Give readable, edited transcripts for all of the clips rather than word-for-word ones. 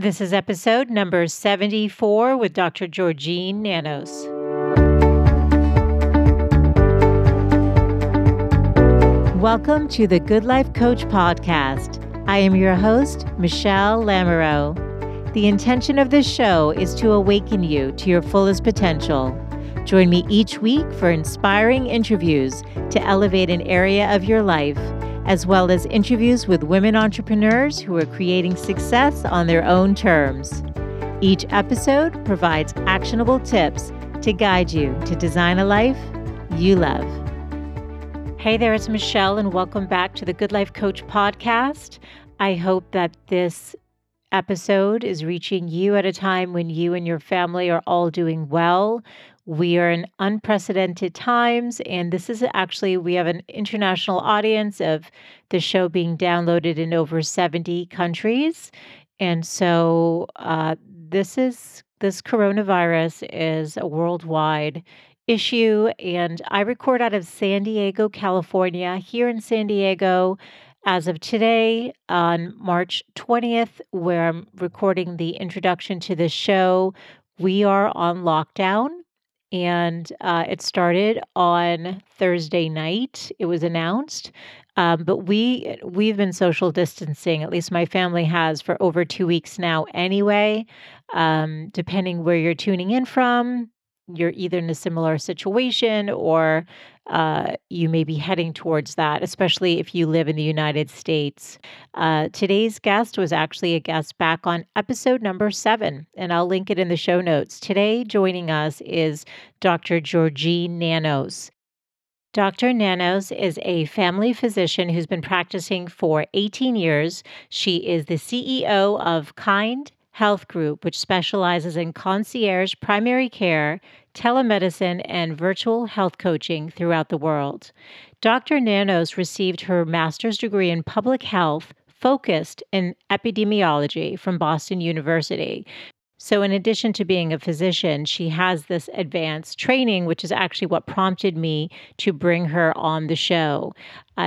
This is episode number 74 with Dr. Georgine Nanos. Welcome to the Good Life Coach Podcast. I am your host, Michelle Lamoureux. The intention of this show is to awaken you to your fullest potential. Join me each week for inspiring interviews to elevate an area of your life, as well as interviews with women entrepreneurs who are creating success on their own terms. Each episode provides actionable tips to guide you to design a life you love. Hey there, it's Michelle, and welcome back to the Good Life Coach Podcast. I hope that this episode is reaching you at a time when you and your family are all doing well. We are in unprecedented times, and this is actually, we have an international audience of the show being downloaded in over 70 countries. And so this coronavirus is a worldwide issue, and I record out of San Diego, California, here in San Diego. As of today, on March 20th, where I'm recording the introduction to this show, we are on lockdown. And it started on Thursday night. It was announced, but we've been social distancing. At least my family has for over 2 weeks now. Anyway, depending where you're tuning in from, you're either in a similar situation or you may be heading towards that, especially if you live in the United States. Today's guest was actually a guest back on episode number 7, and I'll link it in the show notes. Today joining us is Dr. Georgine Nanos. Dr. Nanos is a family physician who's been practicing for 18 years. She is the CEO of Kind Health Group, which specializes in concierge primary care, telemedicine, and virtual health coaching throughout the world. Dr. Nanos received her master's degree in public health, focused in epidemiology from Boston University. So in addition to being a physician, she has this advanced training, which is actually what prompted me to bring her on the show.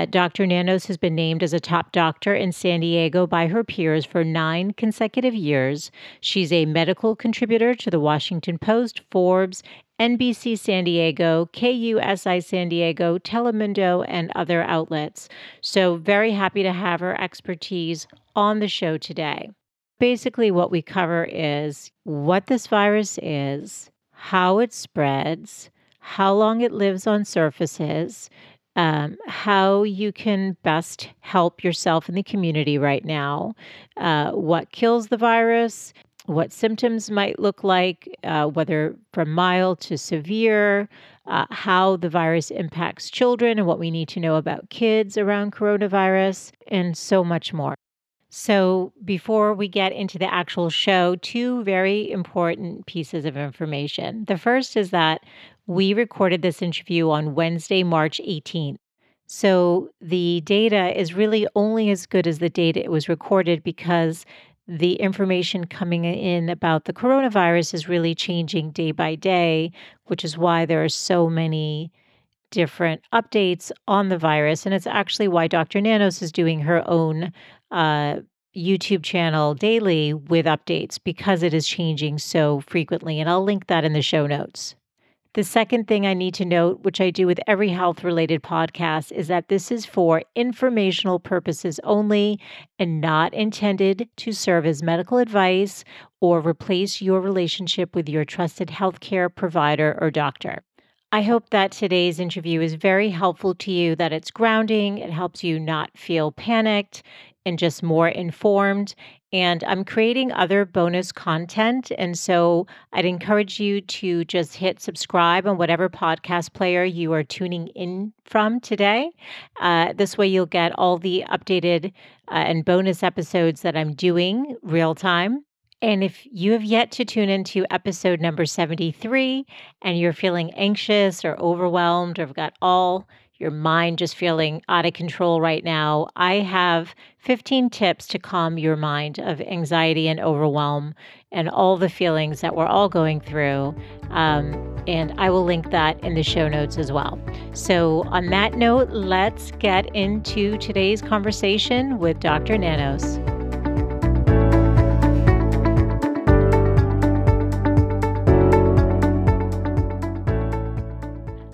Dr. Nanos has been named as a top doctor in San Diego by her peers for 9 consecutive years. She's a medical contributor to the Washington Post, Forbes, NBC San Diego, KUSI San Diego, Telemundo, and other outlets. So very happy to have her expertise on the show today. Basically, what we cover is what this virus is, how it spreads, how long it lives on surfaces, how you can best help yourself in the community right now, what kills the virus, what symptoms might look like, whether from mild to severe, how the virus impacts children and what we need to know about kids around coronavirus, and so much more. So before we get into the actual show, 2 very important pieces of information. The first is that we recorded this interview on Wednesday, March 18th. So the data is really only as good as the data it was recorded, because the information coming in about the coronavirus is really changing day by day, which is why there are so many different updates on the virus. And it's actually why Dr. Nanos is doing her own YouTube channel daily with updates, because it is changing so frequently. And I'll link that in the show notes. The second thing I need to note, which I do with every health-related podcast, is that this is for informational purposes only and not intended to serve as medical advice or replace your relationship with your trusted healthcare provider or doctor. I hope that today's interview is very helpful to you, that it's grounding, it helps you not feel panicked, and just more informed. And I'm creating other bonus content. And so I'd encourage you to just hit subscribe on whatever podcast player you are tuning in from today. This way you'll get all the updated and bonus episodes that I'm doing real time. And if you have yet to tune into episode number 73 and you're feeling anxious or overwhelmed or have got all your mind just feeling out of control right now, I have 15 tips to calm your mind of anxiety and overwhelm and all the feelings that we're all going through. And I will link that in the show notes as well. So on that note, let's get into today's conversation with Dr. Nanos.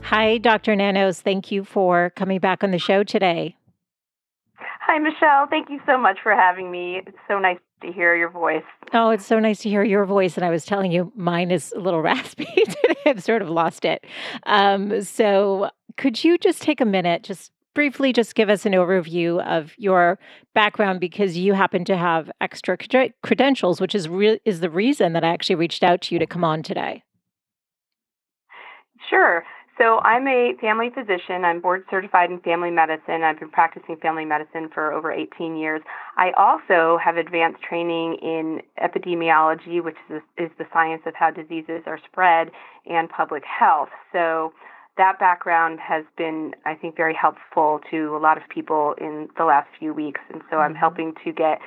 Hi, Dr. Nanos. Thank you for coming back on the show today. Hi, Michelle. Thank you so much for having me. It's so nice to hear your voice. Oh, it's so nice to hear your voice. And I was telling you, mine is a little raspy today. I've sort of lost it. So could you just take a minute, just briefly, just give us an overview of your background, because you happen to have extra credentials, which is the reason that I actually reached out to you to come on today. Sure. So I'm a family physician. I'm board certified in family medicine. I've been practicing family medicine for over 18 years. I also have advanced training in epidemiology, which is the science of how diseases are spread, and public health. So that background has been, I think, very helpful to a lot of people in the last few weeks. And so I'm helping to get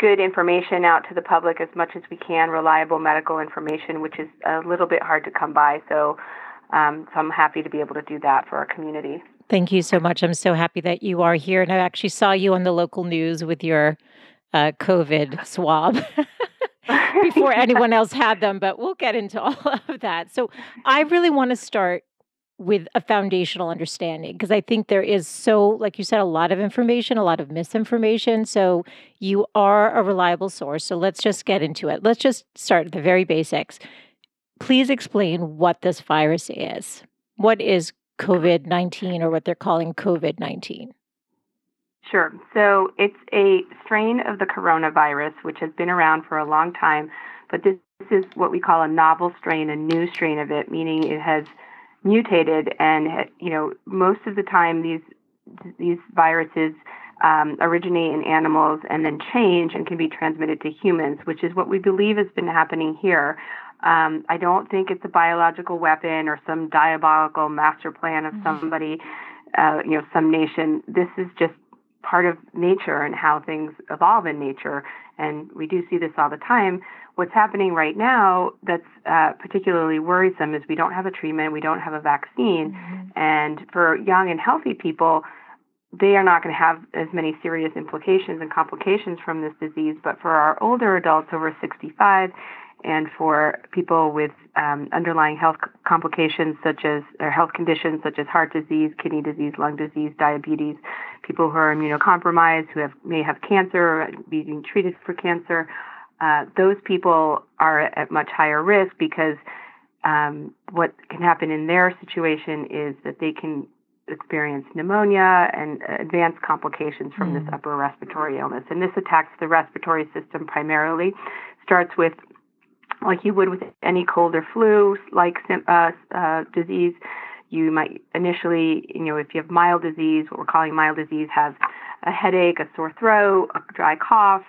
good information out to the public as much as we can, reliable medical information, which is a little bit hard to come by. So I'm happy to be able to do that for our community. Thank you so much. I'm so happy that you are here. And I actually saw you on the local news with your COVID swab before anyone else had them, but we'll get into all of that. So I really want to start with a foundational understanding, because I think there is, so, like you said, a lot of information, a lot of misinformation. So you are a reliable source. So let's just get into it. Let's just start at the very basics. Please explain what this virus is. What is COVID-19, or what they're calling COVID-19? Sure. So it's a strain of the coronavirus, which has been around for a long time, but this is what we call a novel strain, a new strain of it, meaning it has mutated. And, you know, most of the time these viruses originate in animals and then change and can be transmitted to humans, which is what we believe has been happening here. I don't think it's a biological weapon or some diabolical master plan of somebody, some nation. This is just part of nature and how things evolve in nature. And we do see this all the time. What's happening right now that's particularly worrisome is we don't have a treatment, we don't have a vaccine. Mm-hmm. And for young and healthy people, they are not going to have as many serious implications and complications from this disease. But for our older adults over 65, and for people with underlying health complications such as, or health conditions such as heart disease, kidney disease, lung disease, diabetes, people who are immunocompromised, who may have cancer, being treated for cancer, those people are at much higher risk, because what can happen in their situation is that they can experience pneumonia and advanced complications from this upper respiratory illness. And this attacks the respiratory system primarily, starts with, like you would with any cold or flu-like disease, you might initially, if you have mild disease, what we're calling mild disease, have a headache, a sore throat, a dry cough,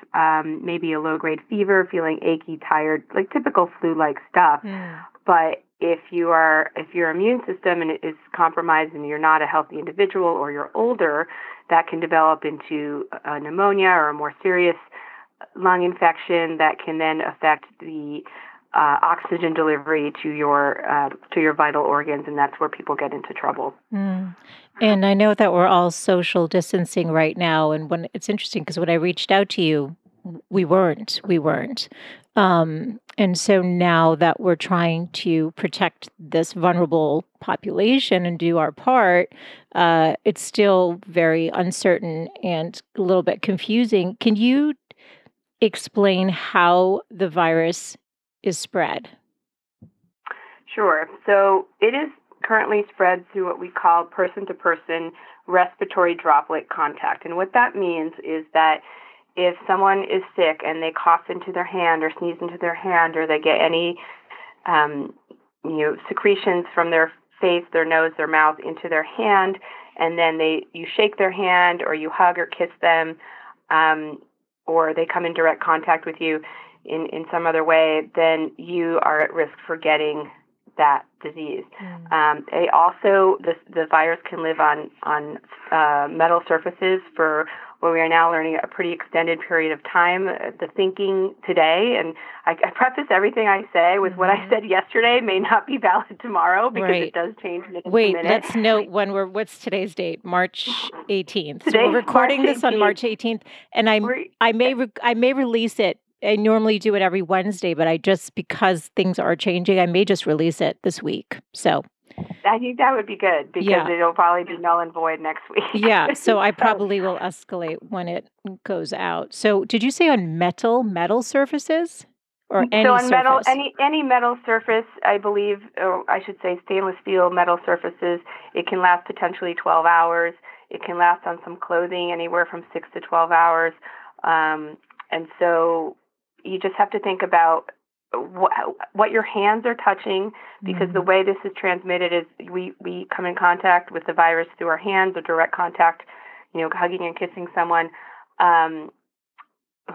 maybe a low-grade fever, feeling achy, tired, like typical flu-like stuff. Yeah. But if your immune system is compromised and you're not a healthy individual, or you're older, that can develop into a pneumonia or a more serious lung infection that can then affect the oxygen delivery to your vital organs, and that's where people get into trouble. And I know that we're all social distancing right now, and when it's interesting, because when I reached out to you, we weren't. And so now that we're trying to protect this vulnerable population and do our part, it's still very uncertain and a little bit confusing. Can you explain how the virus is spread? Sure. So it is currently spread through what we call person-to-person respiratory droplet contact. And what that means is that if someone is sick and they cough into their hand or sneeze into their hand, or they get any secretions from their face, their nose, their mouth into their hand, and then you shake their hand, or you hug or kiss them, or they come in direct contact with you in some other way, then you are at risk for getting that disease. The virus can live on metal surfaces for what we are now learning a pretty extended period of time. The thinking today, and I preface everything I say with what I said yesterday may not be valid tomorrow, because it does change minute to minute. Wait, let's note what's today's date? March 18th. So we're recording this on March 18th, and I may release it. I normally do it every Wednesday, but because things are changing, I may just release it this week. So I think that would be good because it'll probably be null and void next week. Yeah, so I probably will escalate when it goes out. So did you say on metal surfaces? Or any surface? So on metal, any metal surface, I believe, or I should say stainless steel metal surfaces, it can last potentially 12 hours. It can last on some clothing anywhere from 6 to 12 hours. And so you just have to think about what your hands are touching, because the way this is transmitted is we come in contact with the virus through our hands or direct contact, hugging and kissing someone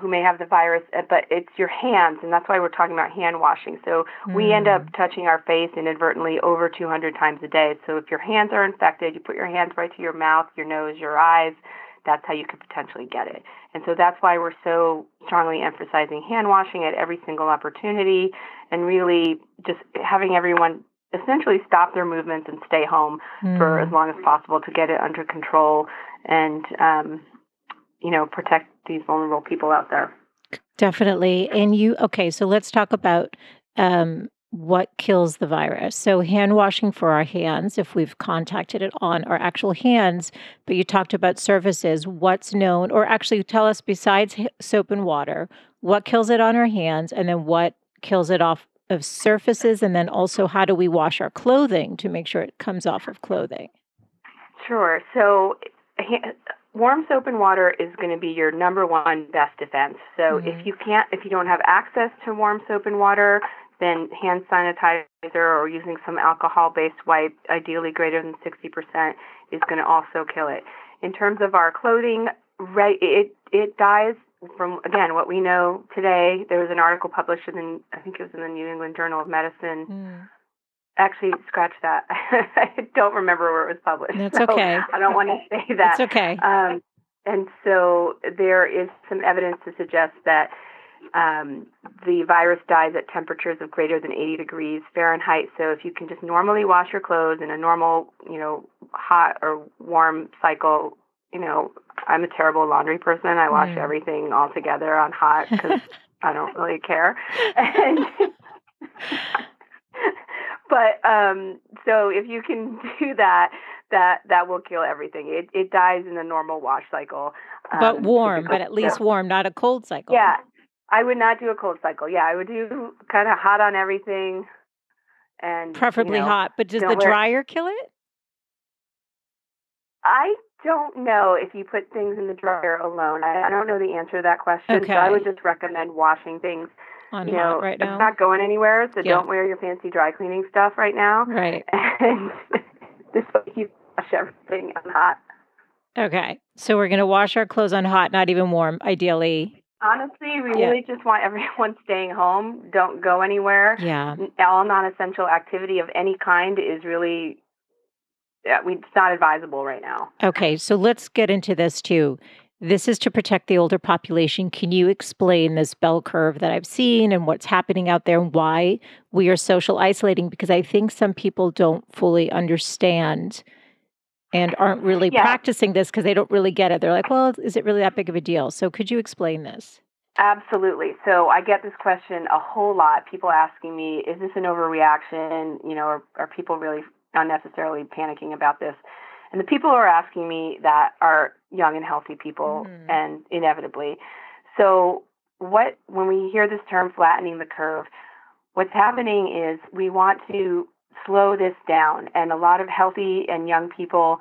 who may have the virus, but it's your hands, and that's why we're talking about hand washing. So we end up touching our face inadvertently over 200 times a day. So if your hands are infected, you put your hands right to your mouth, your nose, your eyes. That's how you could potentially get it. And so that's why we're so strongly emphasizing hand washing at every single opportunity, and really just having everyone essentially stop their movements and stay home for as long as possible to get it under control and, protect these vulnerable people out there. Definitely. And so let's talk about what kills the virus. So hand washing for our hands, if we've contacted it on our actual hands, but you talked about surfaces, what's known, or actually tell us besides soap and water, what kills it on our hands and then what kills it off of surfaces, and then also how do we wash our clothing to make sure it comes off of clothing? Sure. So warm soap and water is going to be your number one best defense. So if you don't have access to warm soap and water, then hand sanitizer or using some alcohol-based wipe, ideally greater than 60%, is going to also kill it. In terms of our clothing, it dies from, again, what we know today. There was an article published in the New England Journal of Medicine. Actually, scratch that. I don't remember where it was published. That's okay. I don't want to say that. That's okay. And so there is some evidence to suggest that the virus dies at temperatures of greater than 80 degrees Fahrenheit. So if you can just normally wash your clothes in a normal, hot or warm cycle, I'm a terrible laundry person. I wash everything all together on hot because I don't really care. But so if you can do that, that will kill everything. It dies in the normal wash cycle. But warm, but at least warm, not a cold cycle. Yeah. I would not do a cold cycle. Yeah, I would do kind of hot on everything, and preferably hot. But does the dryer kill it? I don't know if you put things in the dryer alone. I don't know the answer to that question. Okay. So I would just recommend washing things on hot right now. It's not going anywhere, so don't wear your fancy dry cleaning stuff right now. Right. And this way you wash everything on hot. Okay, so we're going to wash our clothes on hot, not even warm, ideally. Honestly, we really just want everyone staying home. Don't go anywhere. Yeah. All non-essential activity of any kind is really, it's not advisable right now. Okay, so let's get into this too. This is to protect the older population. Can you explain this bell curve that I've seen and what's happening out there and why we are social isolating? Because I think some people don't fully understand and aren't really practicing this because they don't really get it. They're like, well, is it really that big of a deal? So could you explain this? Absolutely. So I get this question a whole lot. People asking me, is this an overreaction? Are people really unnecessarily panicking about this? And the people who are asking me that are young and healthy people, and inevitably. So when we hear this term flattening the curve, what's happening is we want to slow this down. And a lot of healthy and young people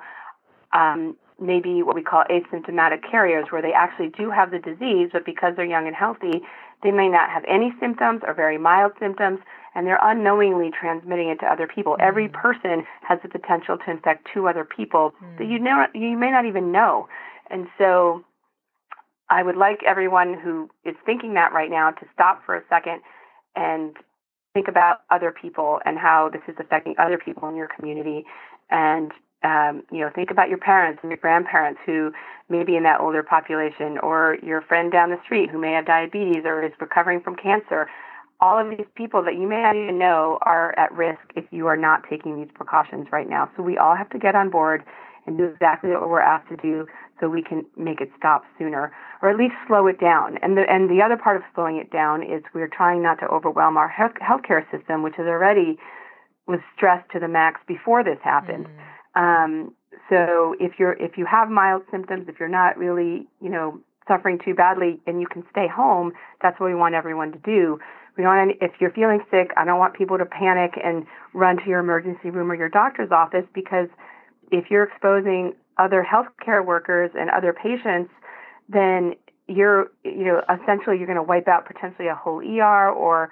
may be what we call asymptomatic carriers, where they actually do have the disease, but because they're young and healthy, they may not have any symptoms or very mild symptoms, and they're unknowingly transmitting it to other people. Mm-hmm. Every person has the potential to infect two other people that you may not even know. And so I would like everyone who is thinking that right now to stop for a second and think about other people and how this is affecting other people in your community. And, think about your parents and your grandparents who may be in that older population, or your friend down the street who may have diabetes or is recovering from cancer. All of these people that you may not even know are at risk if you are not taking these precautions right now. So we all have to get on board and do exactly what we're asked to do so we can make it stop sooner, or at least slow it down. And the other part of slowing it down is we're trying not to overwhelm our healthcare system, which is already was stressed to the max before this happened. So if you have mild symptoms, if you're not really, suffering too badly and you can stay home, that's what we want everyone to do. We don't, if you're feeling sick, I don't want people to panic and run to your emergency room or your doctor's office, because if you're exposing other healthcare workers and other patients, then you're, essentially you're going to wipe out potentially a whole ER or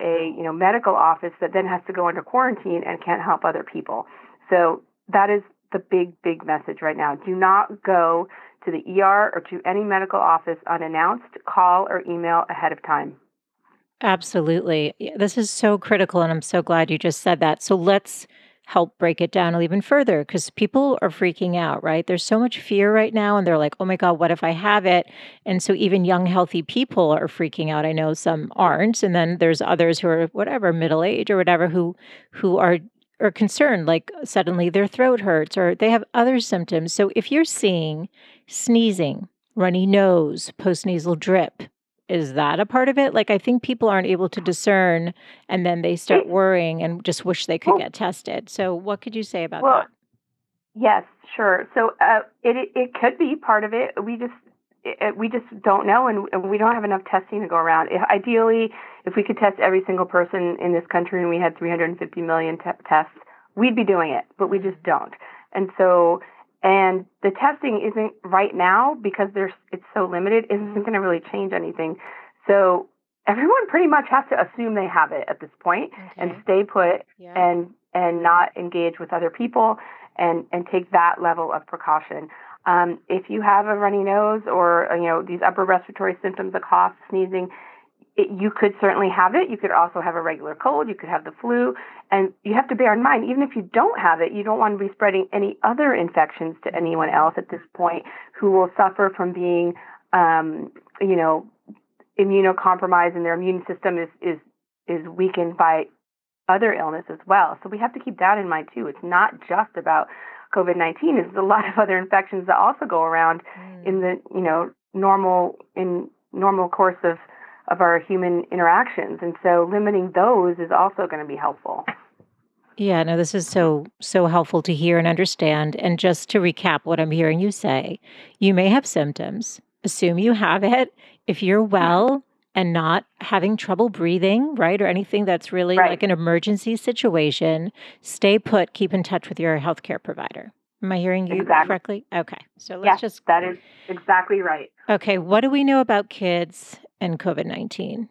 a, medical office that then has to go into quarantine and can't help other people. So that is the big, big message right now. Do not go to the ER or to any medical office unannounced. Call or email ahead of time. Absolutely. This is so critical, and I'm so glad you just said that. So let's help break it down even further, because people are freaking out, right? There's so much fear right now, and they're like, oh my God, what if I have it? And so even young, healthy people are freaking out. I know some aren't, and then there's others who are whatever, middle age or whatever, who are concerned, like suddenly their throat hurts or they have other symptoms. So if you're seeing sneezing, runny nose, postnasal drip, is that a part of it? Like, I think people aren't able to discern, and then they start worrying and just wish they could get tested. So what could you say about that? Yes, sure. So it could be part of it. We just don't know, and we don't have enough testing to go around. Ideally, if we could test every single person in this country and we had 350 million tests, we'd be doing it, but we just don't. And the testing isn't right now, because it's so limited, isn't going to really change anything. So everyone pretty much has to assume they have it at this point and stay put and not engage with other people and take that level of precaution. If you have a runny nose or, these upper respiratory symptoms, a cough, sneezing, you could certainly have it. You could also have a regular cold. You could have the flu. And you have to bear in mind, even if you don't have it, you don't want to be spreading any other infections to anyone else at this point who will suffer from being, immunocompromised, and their immune system is weakened by other illness as well. So we have to keep that in mind too. It's not just about COVID-19. It's a lot of other infections that also go around in the, normal course of our human interactions. And so limiting those is also going to be helpful. Yeah, no, this is so, so helpful to hear and understand. And just to recap what I'm hearing you say, you may have symptoms. Assume you have it. If you're well and not having trouble breathing, right, or anything that's really like an emergency situation, stay put, keep in touch with your healthcare provider. Am I hearing you correctly? Okay. So let's just... that is exactly right. Okay. What do we know about kids and COVID-19?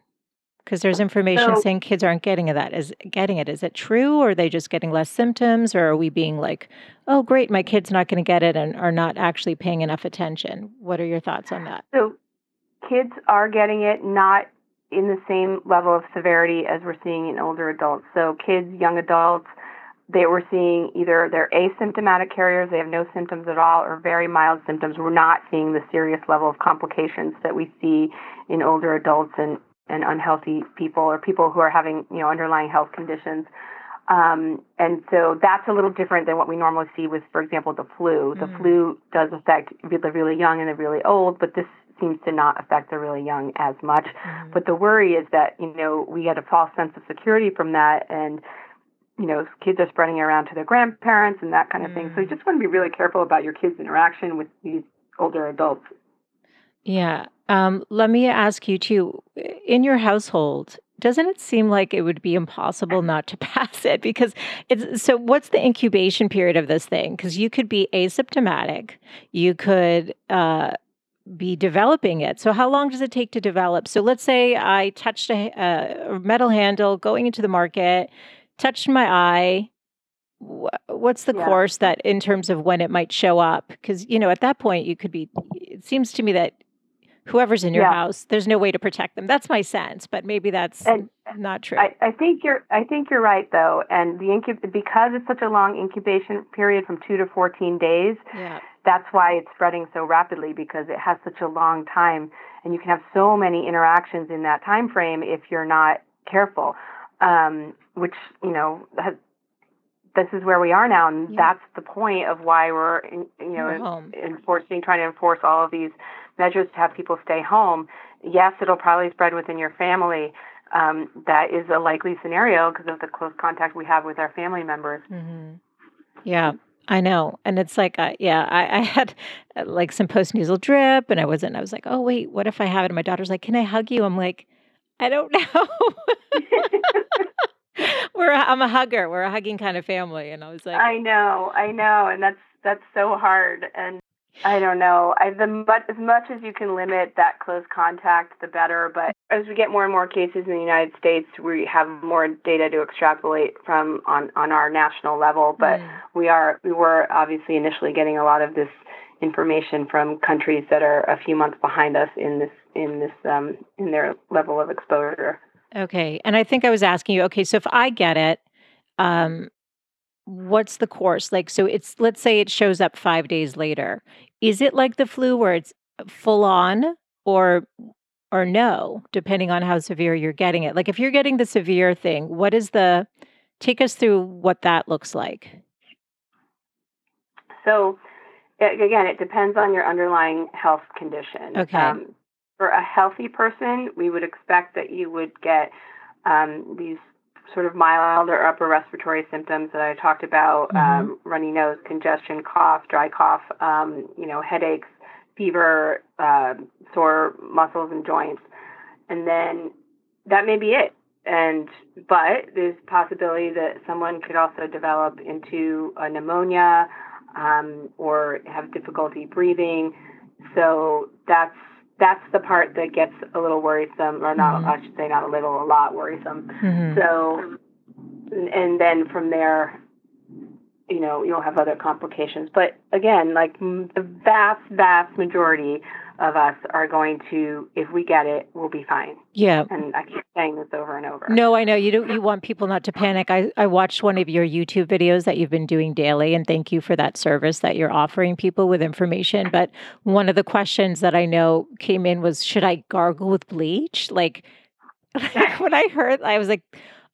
Because there's information saying kids aren't getting that. Is it true? Or are they just getting less symptoms? Or are we being like, oh, great, my kid's not going to get it, and are not actually paying enough attention? What are your thoughts on that? So kids are getting it, not in the same level of severity as we're seeing in older adults. So kids, young adults, they were seeing either they're asymptomatic carriers, they have no symptoms at all, or very mild symptoms. We're not seeing the serious level of complications that we see in older adults and unhealthy people, or people who are having, underlying health conditions. And so that's a little different than what we normally see with, for example, the flu. The flu does affect the really young and the really old, but this seems to not affect the really young as much. But the worry is that, we get a false sense of security from that, and kids are spreading around to their grandparents and that kind of thing. So you just want to be really careful about your kids' interaction with these older adults. Yeah. Let me ask you too, in your household, doesn't it seem like it would be impossible not to pass it? Because so what's the incubation period of this thing? Because you could be asymptomatic, you could be developing it. So how long does it take to develop? So let's say I touched a metal handle going into the market, touched my eye. What's the course that in terms of when it might show up? Because, at that point you could be, it seems to me that whoever's in your house, there's no way to protect them. That's my sense, but maybe that's not true. I think you're right though. And because it's such a long incubation period from 2 to 14 days, that's why it's spreading so rapidly, because it has such a long time and you can have so many interactions in that time frame if you're not careful. Which, this is where we are now, and that's the point of why we're, trying to enforce all of these measures to have people stay home. Yes, it'll probably spread within your family, that is a likely scenario because of the close contact we have with our family members. Mm-hmm. Yeah, I know. And it's like, I had like some postnasal drip and I was like, oh, wait, what if I have it? And my daughter's like, can I hug you? I'm like, I don't know. I'm a hugger. We're a hugging kind of family. And I was like, I know. And that's so hard. And I don't know. As much as you can limit that close contact, the better. But as we get more and more cases in the United States, we have more data to extrapolate from on our national level. But we were obviously initially getting a lot of this information from countries that are a few months behind us in their level of exposure. Okay. And I think I was asking you, okay, so if I get it, what's the course? Like, so it's, let's say it shows up 5 days later. Is it like the flu where it's full on or no, depending on how severe you're getting it? Like if you're getting the severe thing, take us through what that looks like. So again, it depends on your underlying health condition. Okay. For a healthy person, we would expect that you would get these sort of mild or upper respiratory symptoms that I talked about, runny nose, congestion, cough, dry cough, headaches, fever, sore muscles and joints. And then that may be it. But there's a possibility that someone could also develop into a pneumonia or have difficulty breathing. So that's the part that gets a little worrisome, or not, I should say not a little, a lot worrisome. Mm-hmm. So, and then from there, you'll have other complications. But again, like the vast majority of us are going to, if we get it, we'll be fine. Yeah. And I keep saying this over and over. No, I know. You want people not to panic. I watched one of your YouTube videos that you've been doing daily, and thank you for that service that you're offering people with information. But one of the questions that I know came in was, should I gargle with bleach? Like when I heard, I was like,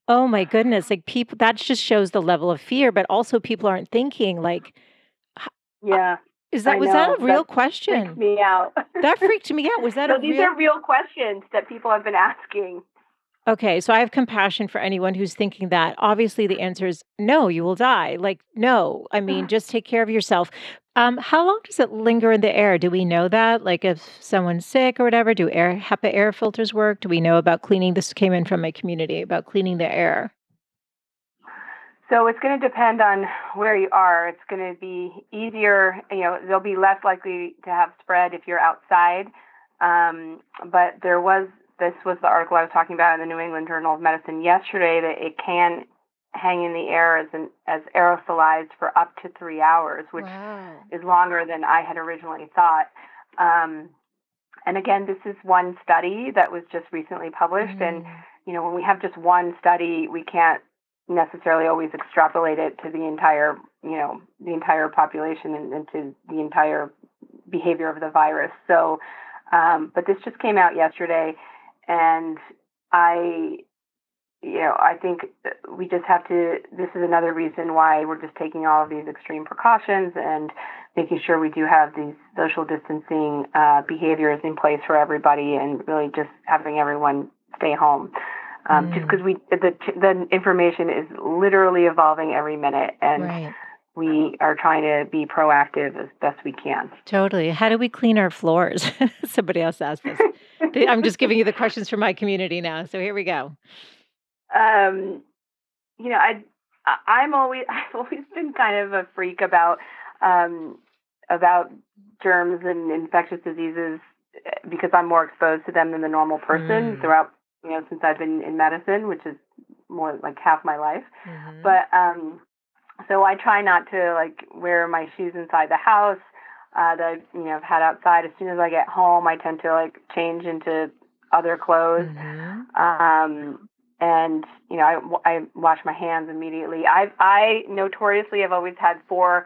oh my goodness, like people, that just shows the level of fear, but also people aren't thinking like, yeah. Was that a real question? Freaked me out. That freaked me out. Was that a real... These are real questions that people have been asking. Okay, so I have compassion for anyone who's thinking that. Obviously, the answer is no, you will die. Like, no, I mean, just take care of yourself. How long does it linger in the air? Do we know that? Like if someone's sick or whatever, do HEPA air filters work? Do we know about cleaning? This came in from my community about cleaning the air. So it's going to depend on where you are. It's going to be easier, they'll be less likely to have spread if you're outside. But this was the article I was talking about in the New England Journal of Medicine yesterday, that it can hang in the air as aerosolized for up to 3 hours, which is longer than I had originally thought. And again, this is one study that was just recently published. Mm. And, when we have just one study, we can't necessarily always extrapolate it to the entire population and to the entire behavior of the virus. So, but this just came out yesterday, and I think we just have to, this is another reason why we're just taking all of these extreme precautions and making sure we do have these social distancing behaviors in place for everybody, and really just having everyone stay home. Just because the information is literally evolving every minute, and we are trying to be proactive as best we can. Totally. How do we clean our floors? Somebody else asked this. I'm just giving you the questions from my community now. So here we go. I've always been kind of a freak about germs and infectious diseases, because I'm more exposed to them than the normal person throughout. Since I've been in medicine, which is more like half my life. Mm-hmm. But so I try not to wear my shoes inside the house that I've had outside. As soon as I get home, I tend to change into other clothes. Mm-hmm. And I wash my hands immediately. I notoriously have always had 4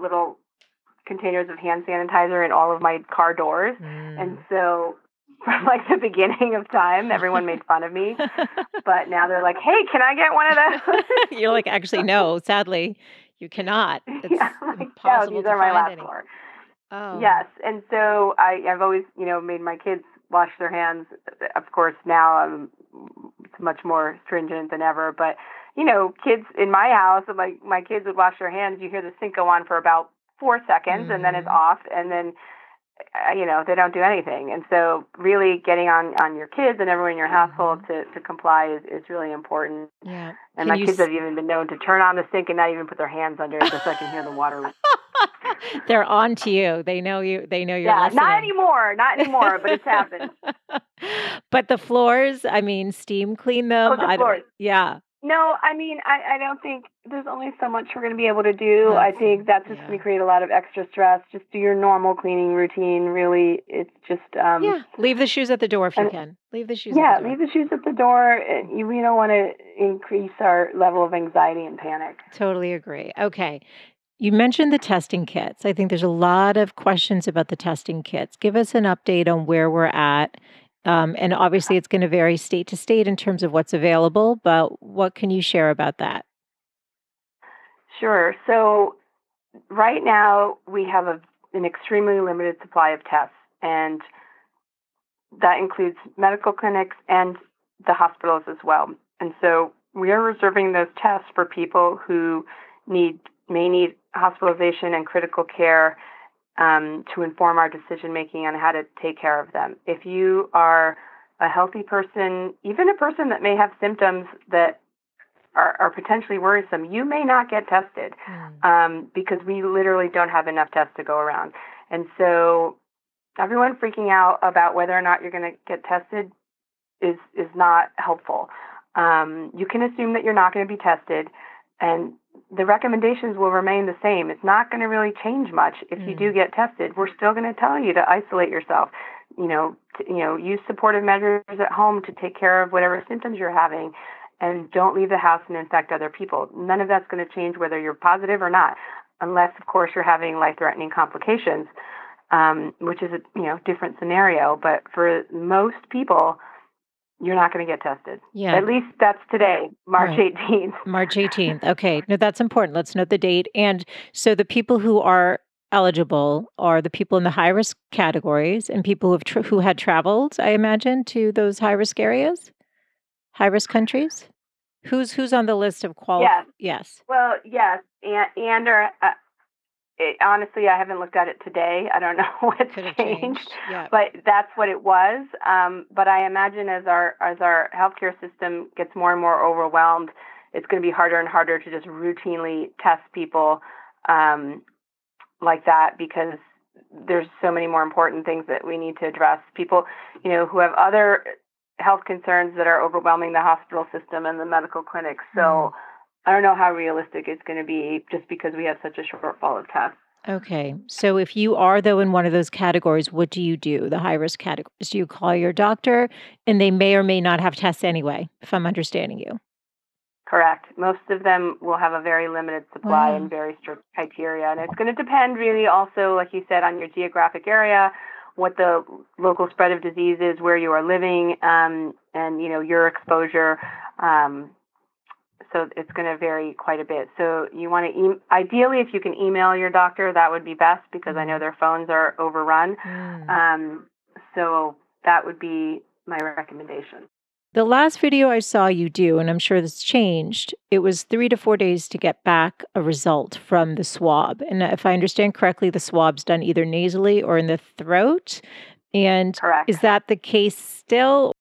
little containers of hand sanitizer in all of my car doors, and so. From the beginning of time, everyone made fun of me, but now they're like, "Hey, can I get one of those?" You're like, "Actually, no. Sadly, you cannot. It's impossible these to are my last any. Four. Oh, yes." And so I've always, made my kids wash their hands. Of course, now I'm much more stringent than ever. But, you know, kids in my house, like my kids would wash their hands. You hear the sink go on for about 4 seconds, and then it's off, and then, you know, they don't do anything. And so really getting on your kids and everyone in your household to comply is really important. Yeah. And my kids have even been known to turn on the sink and not even put their hands under it just so I can hear the water. They're on to you. They know you. They know you're listening. Not anymore, but it's happened. But the floors, I mean, steam clean them. Oh, the floors. Yeah. No, I mean, I don't think there's only so much we're going to be able to do. I think that's just going to create a lot of extra stress. Just do your normal cleaning routine. Really, it's just... leave the shoes at the door if you can. Leave the shoes at the door. Yeah, leave the shoes at the door. We don't want to increase our level of anxiety and panic. Totally agree. Okay. You mentioned the testing kits. I think there's a lot of questions about the testing kits. Give us an update on where we're at. And obviously, it's going to vary state to state in terms of what's available, but what can you share about that? Sure. So right now, we have an extremely limited supply of tests, and that includes medical clinics and the hospitals as well. And so we are reserving those tests for people who may need hospitalization and critical care to inform our decision-making on how to take care of them. If you are a healthy person, even a person that may have symptoms that are potentially worrisome, you may not get tested because we literally don't have enough tests to go around. And so everyone freaking out about whether or not you're going to get tested is not helpful. You can assume that you're not going to be tested, and the recommendations will remain the same. It's not going to really change much if you do get tested. We're still going to tell you to isolate yourself, use supportive measures at home to take care of whatever symptoms you're having, and don't leave the house and infect other people. None of that's going to change whether you're positive or not, unless, of course, you're having life-threatening complications, which is a different scenario. But for most people, you're not going to get tested. Yeah. At least that's today, March 18th. March 18th. Okay. No, that's important. Let's note the date. And so the people who are eligible are the people in the high-risk categories and people who had traveled, I imagine, to those high-risk areas, high-risk countries. Who's on the list of qualified? Yes. Well, yes. Honestly, I haven't looked at it today. I don't know what's changed. Yeah. But that's what it was. But I imagine as our healthcare system gets more and more overwhelmed, it's going to be harder and harder to just routinely test people like that, because there's so many more important things that we need to address. People, who have other health concerns that are overwhelming the hospital system and the medical clinics. So. Mm. I don't know how realistic it's going to be just because we have such a shortfall of tests. Okay. So if you are, though, in one of those categories, what do you do, the high-risk categories? Do you call your doctor, and they may or may not have tests anyway, if I'm understanding you? Correct. Most of them will have a very limited supply and very strict criteria. And it's going to depend really also, like you said, on your geographic area, what the local spread of disease is, where you are living, and, your exposure. So it's going to vary quite a bit. So you want to, ideally, if you can email your doctor, that would be best, because I know their phones are overrun. Mm. So that would be my recommendation. The last video I saw you do, and I'm sure this changed, it was 3 to 4 days to get back a result from the swab. And if I understand correctly, the swab's done either nasally or in the throat. And correct. Is that the case still?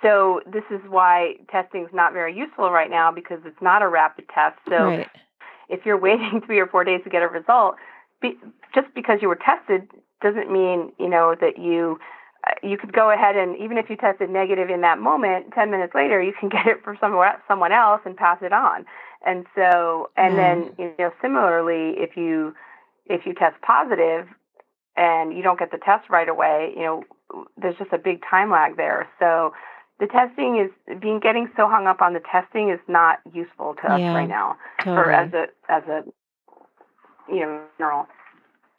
So this is why testing is not very useful right now, because it's not a rapid test. So if you're waiting 3 or 4 days to get a result, just because you were tested doesn't mean, that you could go ahead and, even if you tested negative in that moment, 10 minutes later, you can get it from someone else and pass it on. And so, then, similarly, if you test positive and you don't get the test right away, there's just a big time lag there. So the testing is getting so hung up on the testing is not useful to us right now, totally. Or as a general.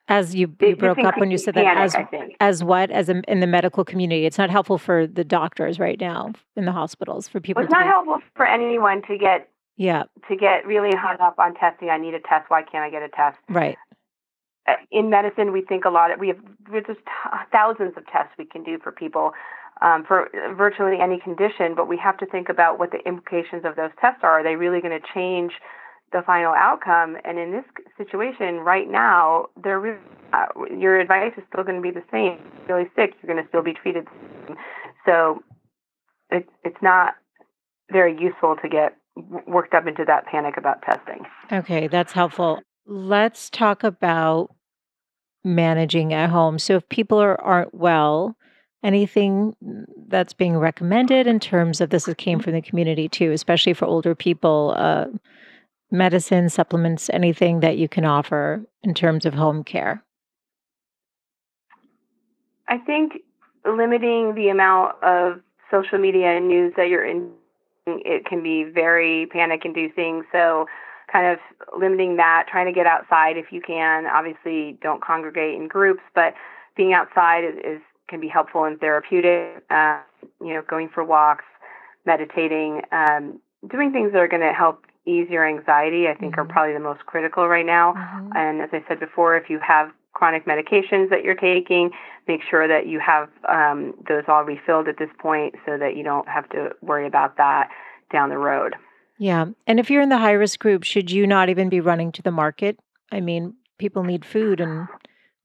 As you broke up when you said that, in the medical community, it's not helpful for the doctors right now in the hospitals for people. It's not helpful for anyone to get really hung up on testing. I need a test. Why can't I get a test? Right. In medicine, we think a lot. We have thousands of tests we can do for people. for virtually any condition, but we have to think about what the implications of those tests are. Are they really going to change the final outcome? And in this situation right now, they're really, your advice is still going to be the same. If you're really sick, you're going to still be treated the same. So it's not very useful to get worked up into that panic about testing. Okay, that's helpful. Let's talk about managing at home. So if people aren't well, anything that's being recommended in terms of this came from the community too, especially for older people, medicine, supplements, anything that you can offer in terms of home care? I think limiting the amount of social media and news that you're in, it can be very panic-inducing. So kind of limiting that, trying to get outside if you can. Obviously, don't congregate in groups, but being outside can be helpful and therapeutic. Going for walks, meditating, doing things that are going to help ease your anxiety, I think, mm-hmm. are probably the most critical right now. Mm-hmm. And as I said before, if you have chronic medications that you're taking, make sure that you have those all refilled at this point so that you don't have to worry about that down the road. Yeah. And if you're in the high-risk group, should you not even be running to the market? I mean, people need food and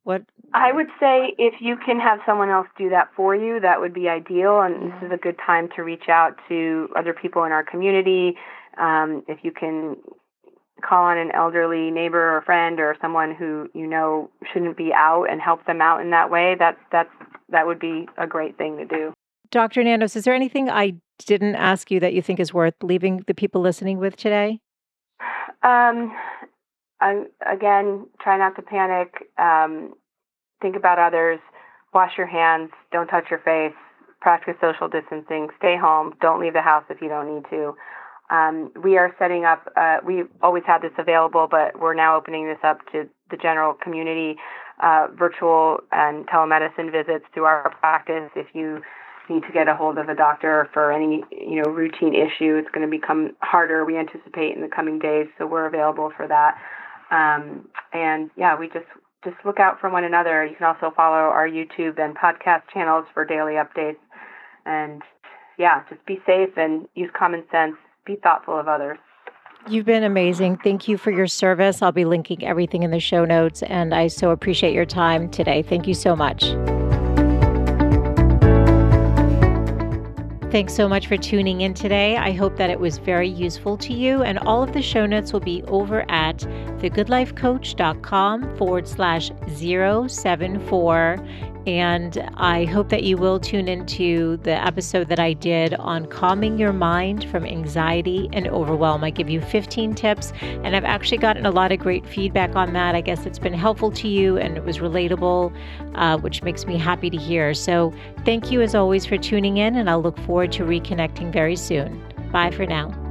what? I would say if you can have someone else do that for you, that would be ideal. And this is a good time to reach out to other people in our community. If you can call on an elderly neighbor or friend or someone who you know shouldn't be out and help them out in that way, that would be a great thing to do. Dr. Nanos, is there anything I didn't ask you that you think is worth leaving the people listening with today? Again, try not to panic. Think about others. Wash your hands. Don't touch your face. Practice social distancing. Stay home. Don't leave the house if you don't need to. We are setting up, we've always had this available, but we're now opening this up to the general community, virtual and telemedicine visits through our practice. If you need to get a hold of a doctor for any, routine issue, it's going to become harder, we anticipate, in the coming days. So we're available for that. We just look out for one another. You can also follow our YouTube and podcast channels for daily updates. And just be safe and use common sense. Be thoughtful of others. You've been amazing. Thank you for your service. I'll be linking everything in the show notes, and I so appreciate your time today. Thank you so much. Thanks so much for tuning in today. I hope that it was very useful to you, and all of the show notes will be over at thegoodlifecoach.com/074. And I hope that you will tune into the episode that I did on calming your mind from anxiety and overwhelm. I give you 15 tips, and I've actually gotten a lot of great feedback on that. I guess it's been helpful to you and it was relatable, which makes me happy to hear. So thank you as always for tuning in, and I'll look forward to reconnecting very soon. Bye for now.